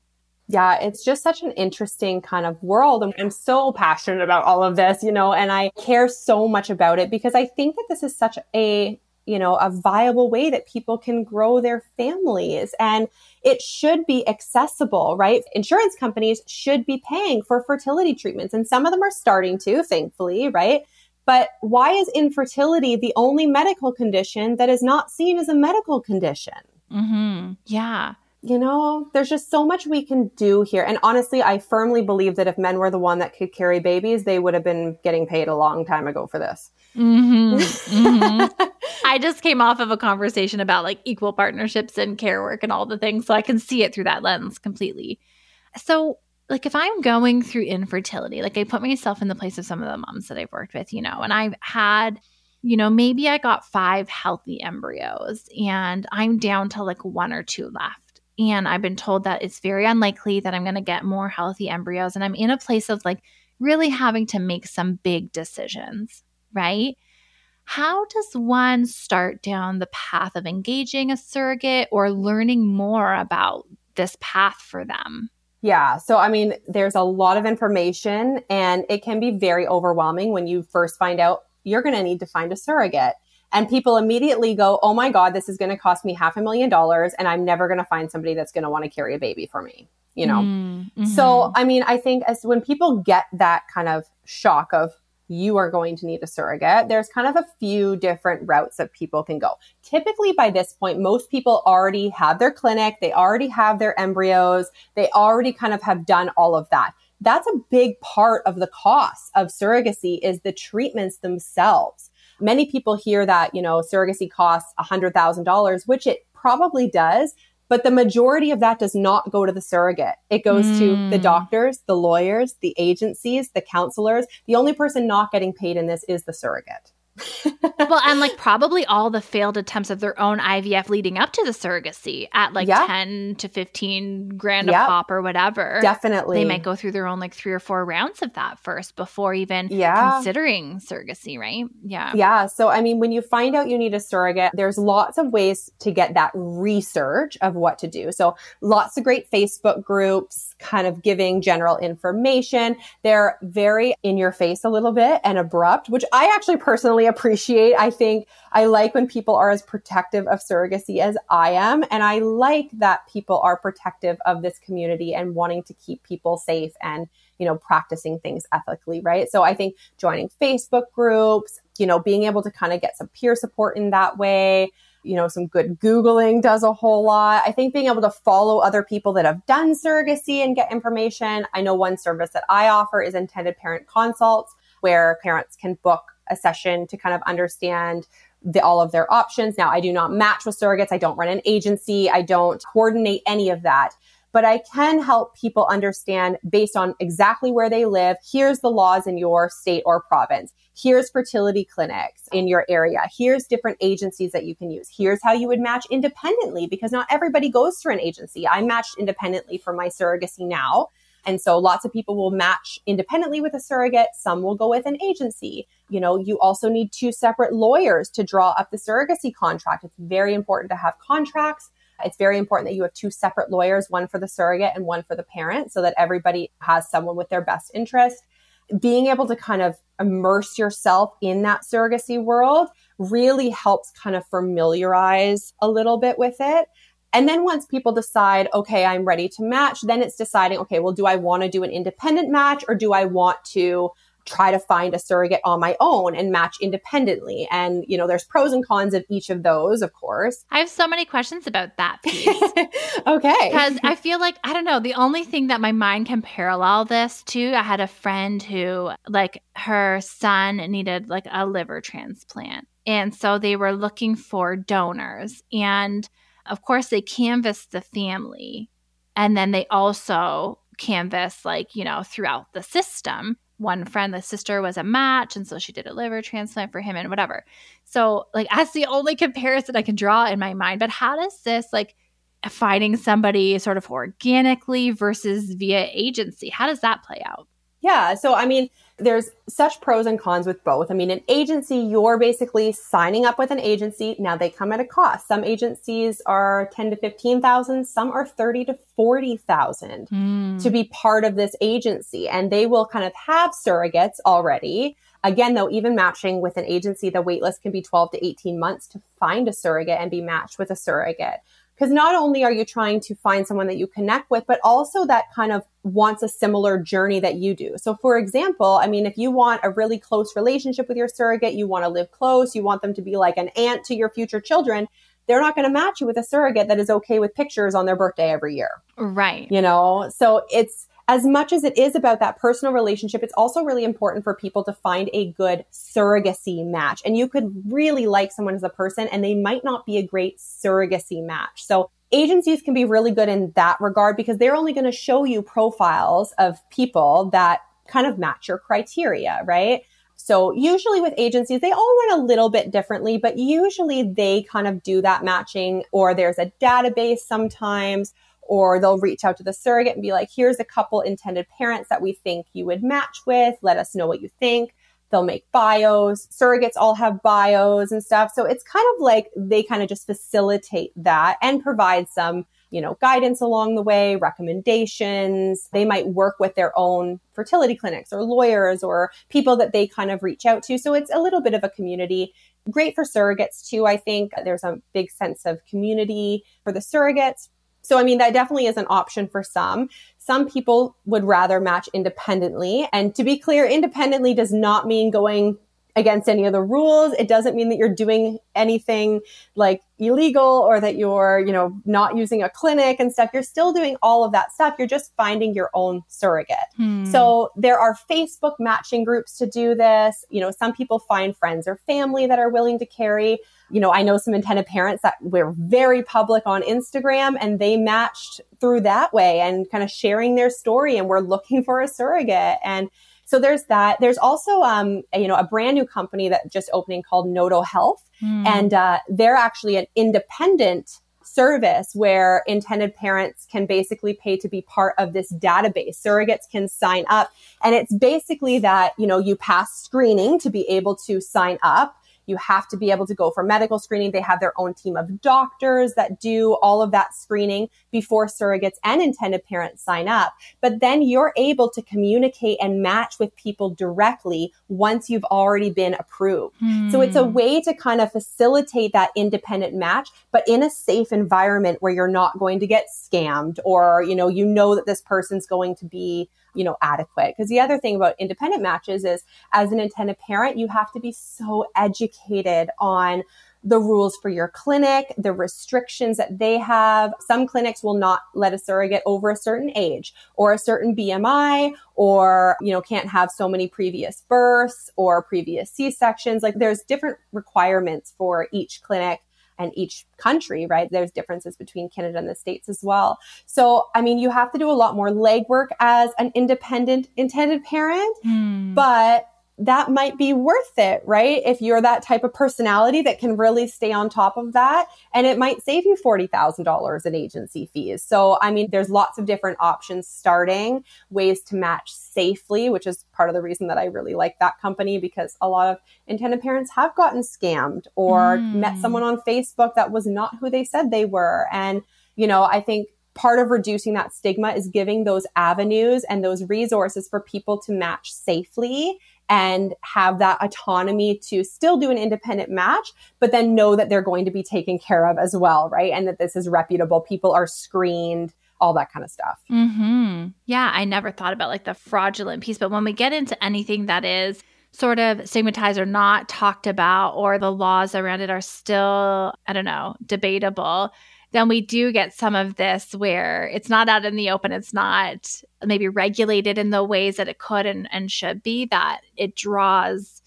yeah, it's just such an interesting kind of world. I'm, I'm so passionate about all of this, you know, and I care so much about it because I think that this is such a, you know, a viable way that people can grow their families, and it should be accessible, right? Insurance companies should be paying for fertility treatments, and some of them are starting to, thankfully, right? But why is infertility the only medical condition that is not seen as a medical condition? Mm-hmm. Yeah. You know, there's just so much we can do here. And honestly, I firmly believe that if men were the one that could carry babies, they would have been getting paid a long time ago for this. Mm-hmm. Mm-hmm. I just came off of a conversation about like equal partnerships and care work and all the things. So I can see it through that lens completely. So like if I'm going through infertility, like I put myself in the place of some of the moms that I've worked with, you know, and I've had, you know, maybe I got five healthy embryos and I'm down to like one or two left. And I've been told that it's very unlikely that I'm going to get more healthy embryos. And I'm in a place of like really having to make some big decisions, right? How does one start down the path of engaging a surrogate or learning more about this path for them? Yeah. So, I mean, there's a lot of information, and it can be very overwhelming when you first find out you're going to need to find a surrogate. And people immediately go, oh my God, this is going to cost me half a million dollars and I'm never going to find somebody that's going to want to carry a baby for me, you know? Mm-hmm. So, I mean, I think as when people get that kind of shock of you are going to need a surrogate, there's kind of a few different routes that people can go. Typically by this point, most people already have their clinic, they already have their embryos, they already kind of have done all of that. That's a big part of the cost of surrogacy is the treatments themselves. Many people hear that, you know, surrogacy costs one hundred thousand dollars, which it probably does, but the majority of that does not go to the surrogate. It goes mm. to the doctors, the lawyers, the agencies, the counselors. The only person not getting paid in this is the surrogate. Well, and like probably all the failed attempts of their own I V F leading up to the surrogacy at like yep. ten to fifteen grand yep. a pop or whatever. Definitely. They might go through their own like three or four rounds of that first before even yeah. considering surrogacy, right? Yeah. Yeah. So, I mean, when you find out you need a surrogate, there's lots of ways to get that research of what to do. So lots of great Facebook groups kind of giving general information. They're very in your face a little bit and abrupt, which I actually personally appreciate. I think I like when people are as protective of surrogacy as I am. And I like that people are protective of this community and wanting to keep people safe and, you know, practicing things ethically, right? So I think joining Facebook groups, you know, being able to kind of get some peer support in that way, you know, some good Googling does a whole lot. I think being able to follow other people that have done surrogacy and get information. I know one service that I offer is intended parent consults, where parents can book a session to kind of understand the, all of their options. Now, I do not match with surrogates. I don't run an agency. I don't coordinate any of that. but I can help people understand based on exactly where they live. Here's the laws in your state or province. Here's fertility clinics in your area. Here's different agencies that you can use. Here's how you would match independently, because not everybody goes through an agency. I matched independently for my surrogacy now. And so lots of people will match independently with a surrogate. Some will go with an agency. You know, you also need two separate lawyers to draw up the surrogacy contract. It's very important to have contracts. It's very important that you have two separate lawyers, one for the surrogate and one for the parent, so that everybody has someone with their best interest. Being able to kind of immerse yourself in that surrogacy world really helps kind of familiarize a little bit with it. And then once people decide, okay, I'm ready to match, then it's deciding, okay, well, do I want to do an independent match, or do I want to try to find a surrogate on my own and match independently? And, you know, there's pros and cons of each of those, of course. I have so many questions about that piece. Okay. Because I feel like, I don't know, the only thing that my mind can parallel this to, I had a friend who, like, her son needed like a liver transplant. And so they were looking for donors. And of course, they canvassed the family. And then they also canvassed, like, you know, throughout the system. One friend, the sister was a match, and so she did a liver transplant for him and whatever. So, like, that's the only comparison I can draw in my mind. But how does this, like, finding somebody sort of organically versus via agency, how does that play out? Yeah. So, I mean, there's such pros and cons with both. I mean, an agency, you're basically signing up with an agency. Now, they come at a cost. Some agencies are ten to fifteen thousand. Some are thirty to forty thousand mm. to be part of this agency. And they will kind of have surrogates already. Again, though, even matching with an agency, the wait list can be twelve to eighteen months to find a surrogate and be matched with a surrogate. Because not only are you trying to find someone that you connect with, but also that kind of wants a similar journey that you do. So for example, I mean, if you want a really close relationship with your surrogate, you want to live close, you want them to be like an aunt to your future children, they're not going to match you with a surrogate that is okay with pictures on their birthday every year. Right. You know, so it's, as much as it is about that personal relationship, it's also really important for people to find a good surrogacy match. And you could really like someone as a person, and they might not be a great surrogacy match. So agencies can be really good in that regard, because they're only going to show you profiles of people that kind of match your criteria, right? So usually with agencies, they all run a little bit differently, but usually they kind of do that matching, or there's a database sometimes. Or they'll reach out to the surrogate and be like, here's a couple intended parents that we think you would match with. Let us know what you think. They'll make bios. Surrogates all have bios and stuff. So it's kind of like they kind of just facilitate that and provide some, you know, guidance along the way, recommendations. They might work with their own fertility clinics or lawyers or people that they kind of reach out to. So it's a little bit of a community. Great for surrogates too, I think. There's a big sense of community for the surrogates. So, I mean, that definitely is an option for some. Some people would rather match independently. And to be clear, independently does not mean going against any of the rules. It doesn't mean that you're doing anything like illegal or that you're, you know, not using a clinic and stuff. You're still doing all of that stuff. You're just finding your own surrogate. Hmm. So there are Facebook matching groups to do this. You know, some people find friends or family that are willing to carry. You know, I know some intended parents that were very public on Instagram, and they matched through that way and kind of sharing their story, and we're looking for a surrogate. And so there's that. There's also, um, you know, a brand new company that just opening called Noto Health. Mm. And uh, they're actually an independent service where intended parents can basically pay to be part of this database. Surrogates can sign up. And it's basically that, you know, you pass screening to be able to sign up. You have to be able to go for medical screening. They have their own team of doctors that do all of that screening before surrogates and intended parents sign up. But then you're able to communicate and match with people directly once you've already been approved. Mm. So it's a way to kind of facilitate that independent match, but in a safe environment where you're not going to get scammed or, you know, you know that this person's going to be, you know, adequate. Because the other thing about independent matches is, as an intended parent, you have to be so educated on the rules for your clinic, the restrictions that they have. Some clinics will not let a surrogate over a certain age or a certain B M I, or, you know, can't have so many previous births or previous C-sections. Like, there's different requirements for each clinic. and each country, right? There's differences between Canada and the States as well. So, I mean, you have to do a lot more legwork as an independent intended parent, mm. but that might be worth it, right? If you're that type of personality that can really stay on top of that, and it might save you forty thousand dollars in agency fees. So, I mean, there's lots of different options starting, ways to match safely, which is part of the reason that I really like that company, because a lot of intended parents have gotten scammed or mm. met someone on Facebook that was not who they said they were. And, you know, I think part of reducing that stigma is giving those avenues and those resources for people to match safely and have that autonomy to still do an independent match, but then know that they're going to be taken care of as well, right? And that this is reputable. People are screened, all that kind of stuff. Mm-hmm. Yeah, I never thought about like the fraudulent piece, but when we get into anything that is sort of stigmatized or not talked about, or the laws around it are still, I don't know, debatable, then we do get some of this where it's not out in the open. It's not maybe regulated in the ways that it could and, and should be, that it draws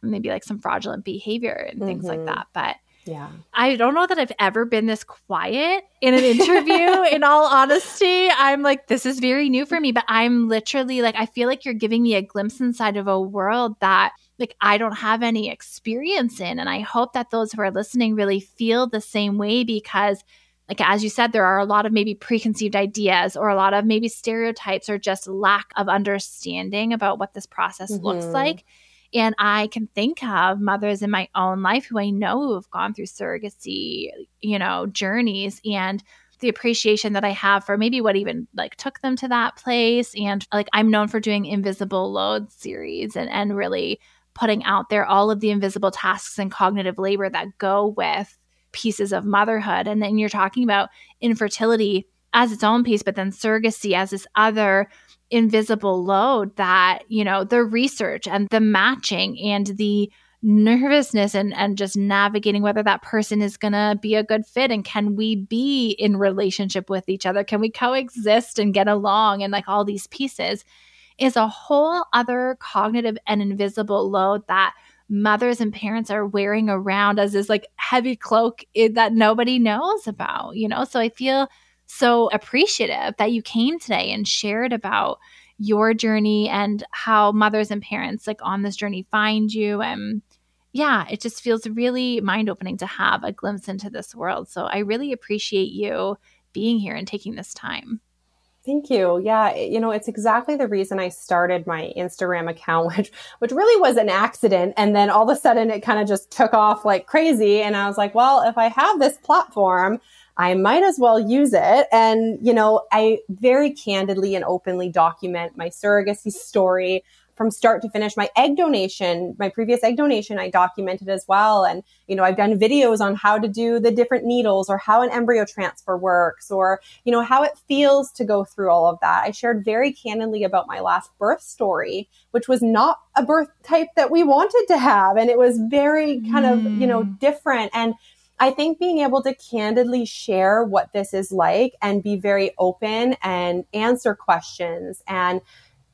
maybe like some fraudulent behavior and mm-hmm. things like that. But yeah, I don't know that I've ever been this quiet in an interview. In all honesty, I'm like, this is very new for me, but I'm literally like, I feel like you're giving me a glimpse inside of a world that like I don't have any experience in. And I hope that those who are listening really feel the same way, because like, as you said, there are a lot of maybe preconceived ideas or a lot of maybe stereotypes or just lack of understanding about what this process mm-hmm. looks like. And I can think of mothers in my own life who I know who have gone through surrogacy, you know, journeys, and the appreciation that I have for maybe what even like took them to that place. And like, I'm known for doing invisible load series and, and really putting out there all of the invisible tasks and cognitive labor that go with pieces of motherhood. And then you're talking about infertility as its own piece, but then surrogacy as this other invisible load that, you know, the research and the matching and the nervousness and, and just navigating whether that person is going to be a good fit, and can we be in relationship with each other? Can we coexist and get along? And like all these pieces is a whole other cognitive and invisible load that mothers and parents are wearing around as this like heavy cloak that nobody knows about, you know? So I feel so appreciative that you came today and shared about your journey and how mothers and parents like on this journey find you. And yeah, it just feels really mind-opening to have a glimpse into this world. So I really appreciate you being here and taking this time. Thank you. Yeah. You know, it's exactly the reason I started my Instagram account, which, which really was an accident. And then all of a sudden it kind of just took off like crazy. And I was like, well, if I have this platform, I might as well use it. And, you know, I very candidly and openly document my surrogacy story from start to finish. My egg donation, my previous egg donation, I documented as well. And, you know, I've done videos on how to do the different needles or how an embryo transfer works or, you know, how it feels to go through all of that. I shared very candidly about my last birth story, which was not a birth type that we wanted to have. And it was very kind of, mm. you know, different. And I think being able to candidly share what this is like and be very open and answer questions and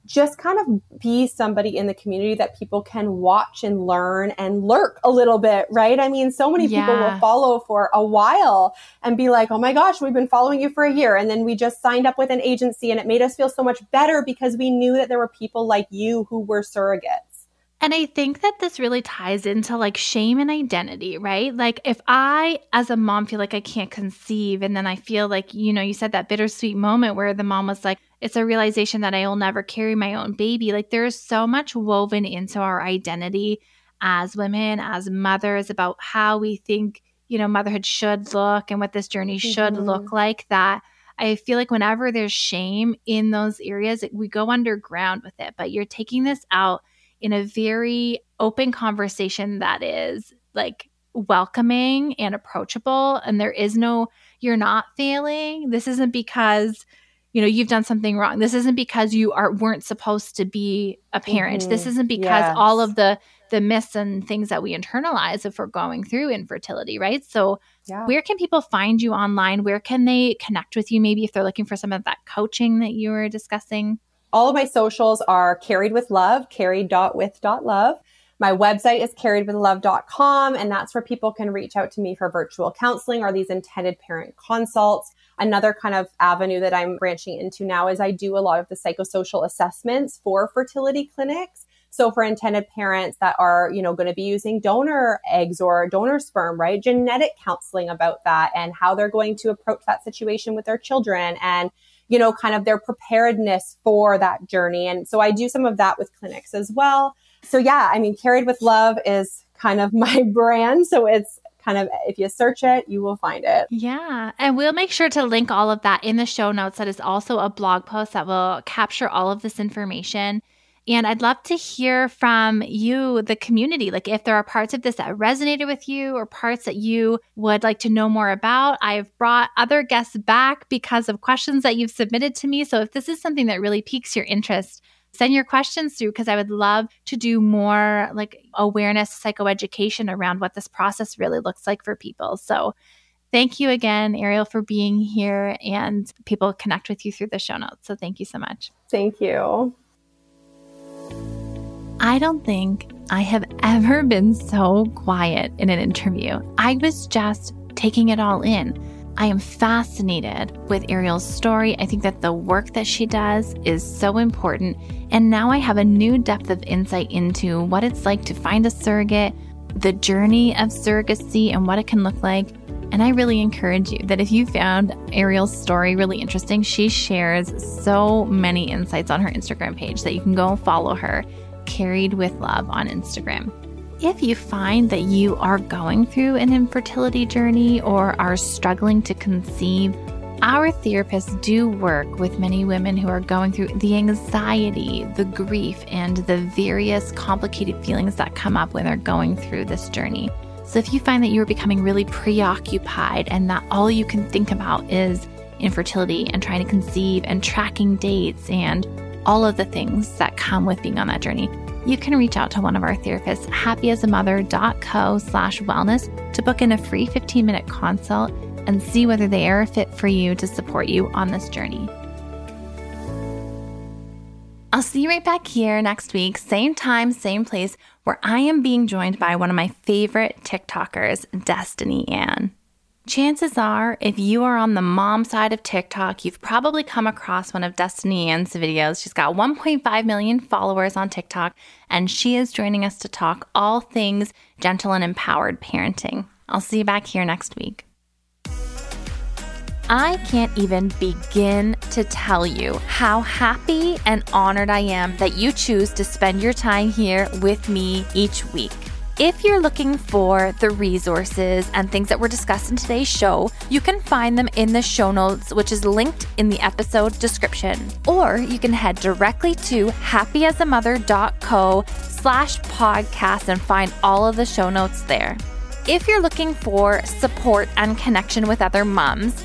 just kind of be somebody in the community that people can watch and learn and lurk a little bit, right? I mean, so many yeah. people will follow for a while and be like, oh my gosh, we've been following you for a year. And then we just signed up with an agency and it made us feel so much better because we knew that there were people like you who were surrogates. And I think that this really ties into like shame and identity, right? Like if I, as a mom, feel like I can't conceive, and then I feel like, you know, you said that bittersweet moment where the mom was like, it's a realization that I will never carry my own baby. Like there's so much woven into our identity as women, as mothers, about how we think, you know, motherhood should look and what this journey mm-hmm. should look like, that I feel like whenever there's shame in those areas, we go underground with it. But you're taking this out in a very open conversation that is like welcoming and approachable. And there is no, you're not failing. This isn't because, you know, you've done something wrong. This isn't because you are, weren't supposed to be a parent. Mm-hmm. This isn't because yes. all of the, the myths and things that we internalize if we're going through infertility, right? So yeah. where can people find you online? Where can they connect with you? Maybe if they're looking for some of that coaching that you were discussing. All of my socials are Carried with Love, carried.with.love. My website is carried with love dot com, and that's where people can reach out to me for virtual counseling or these intended parent consults. Another kind of avenue that I'm branching into now is I do a lot of the psychosocial assessments for fertility clinics. So for intended parents that are, you know, going to be using donor eggs or donor sperm, right? Genetic counseling about that and how they're going to approach that situation with their children and, you know, kind of their preparedness for that journey. And so I do some of that with clinics as well. So yeah, I mean, Carried with Love is kind of my brand. So it's kind of, if you search it, you will find it. Yeah. And we'll make sure to link all of that in the show notes. That is also a blog post that will capture all of this information. And I'd love to hear from you, the community, like if there are parts of this that resonated with you or parts that you would like to know more about. I've brought other guests back because of questions that you've submitted to me. So if this is something that really piques your interest, send your questions through, because I would love to do more like awareness, psychoeducation around what this process really looks like for people. So thank you again, Ariel, for being here, and people connect with you through the show notes. So thank you so much. Thank you. I don't think I have ever been so quiet in an interview. I was just taking it all in. I am fascinated with Ariel's story. I think that the work that she does is so important. And now I have a new depth of insight into what it's like to find a surrogate, the journey of surrogacy, and what it can look like. And I really encourage you that if you found Ariel's story really interesting, she shares so many insights on her Instagram page that you can go follow her, Carried with Love on Instagram. If you find that you are going through an infertility journey or are struggling to conceive, our therapists do work with many women who are going through the anxiety, the grief, and the various complicated feelings that come up when they're going through this journey. So if you find that you're becoming really preoccupied and that all you can think about is infertility and trying to conceive and tracking dates and all of the things that come with being on that journey, you can reach out to one of our therapists, happy as a mother dot co slash wellness, to book in a free fifteen minute consult and see whether they are a fit for you to support you on this journey. I'll see you right back here next week, same time, same place, where I am being joined by one of my favorite TikTokers, Destiny Anne. Chances are, if you are on the mom side of TikTok, you've probably come across one of Destiny Anne's videos. She's got one point five million followers on TikTok, and she is joining us to talk all things gentle and empowered parenting. I'll see you back here next week. I can't even begin to tell you how happy and honored I am that you choose to spend your time here with me each week. If you're looking for the resources and things that were discussed in today's show, you can find them in the show notes, which is linked in the episode description. Or you can head directly to happyasamother.co slash podcast and find all of the show notes there. If you're looking for support and connection with other moms,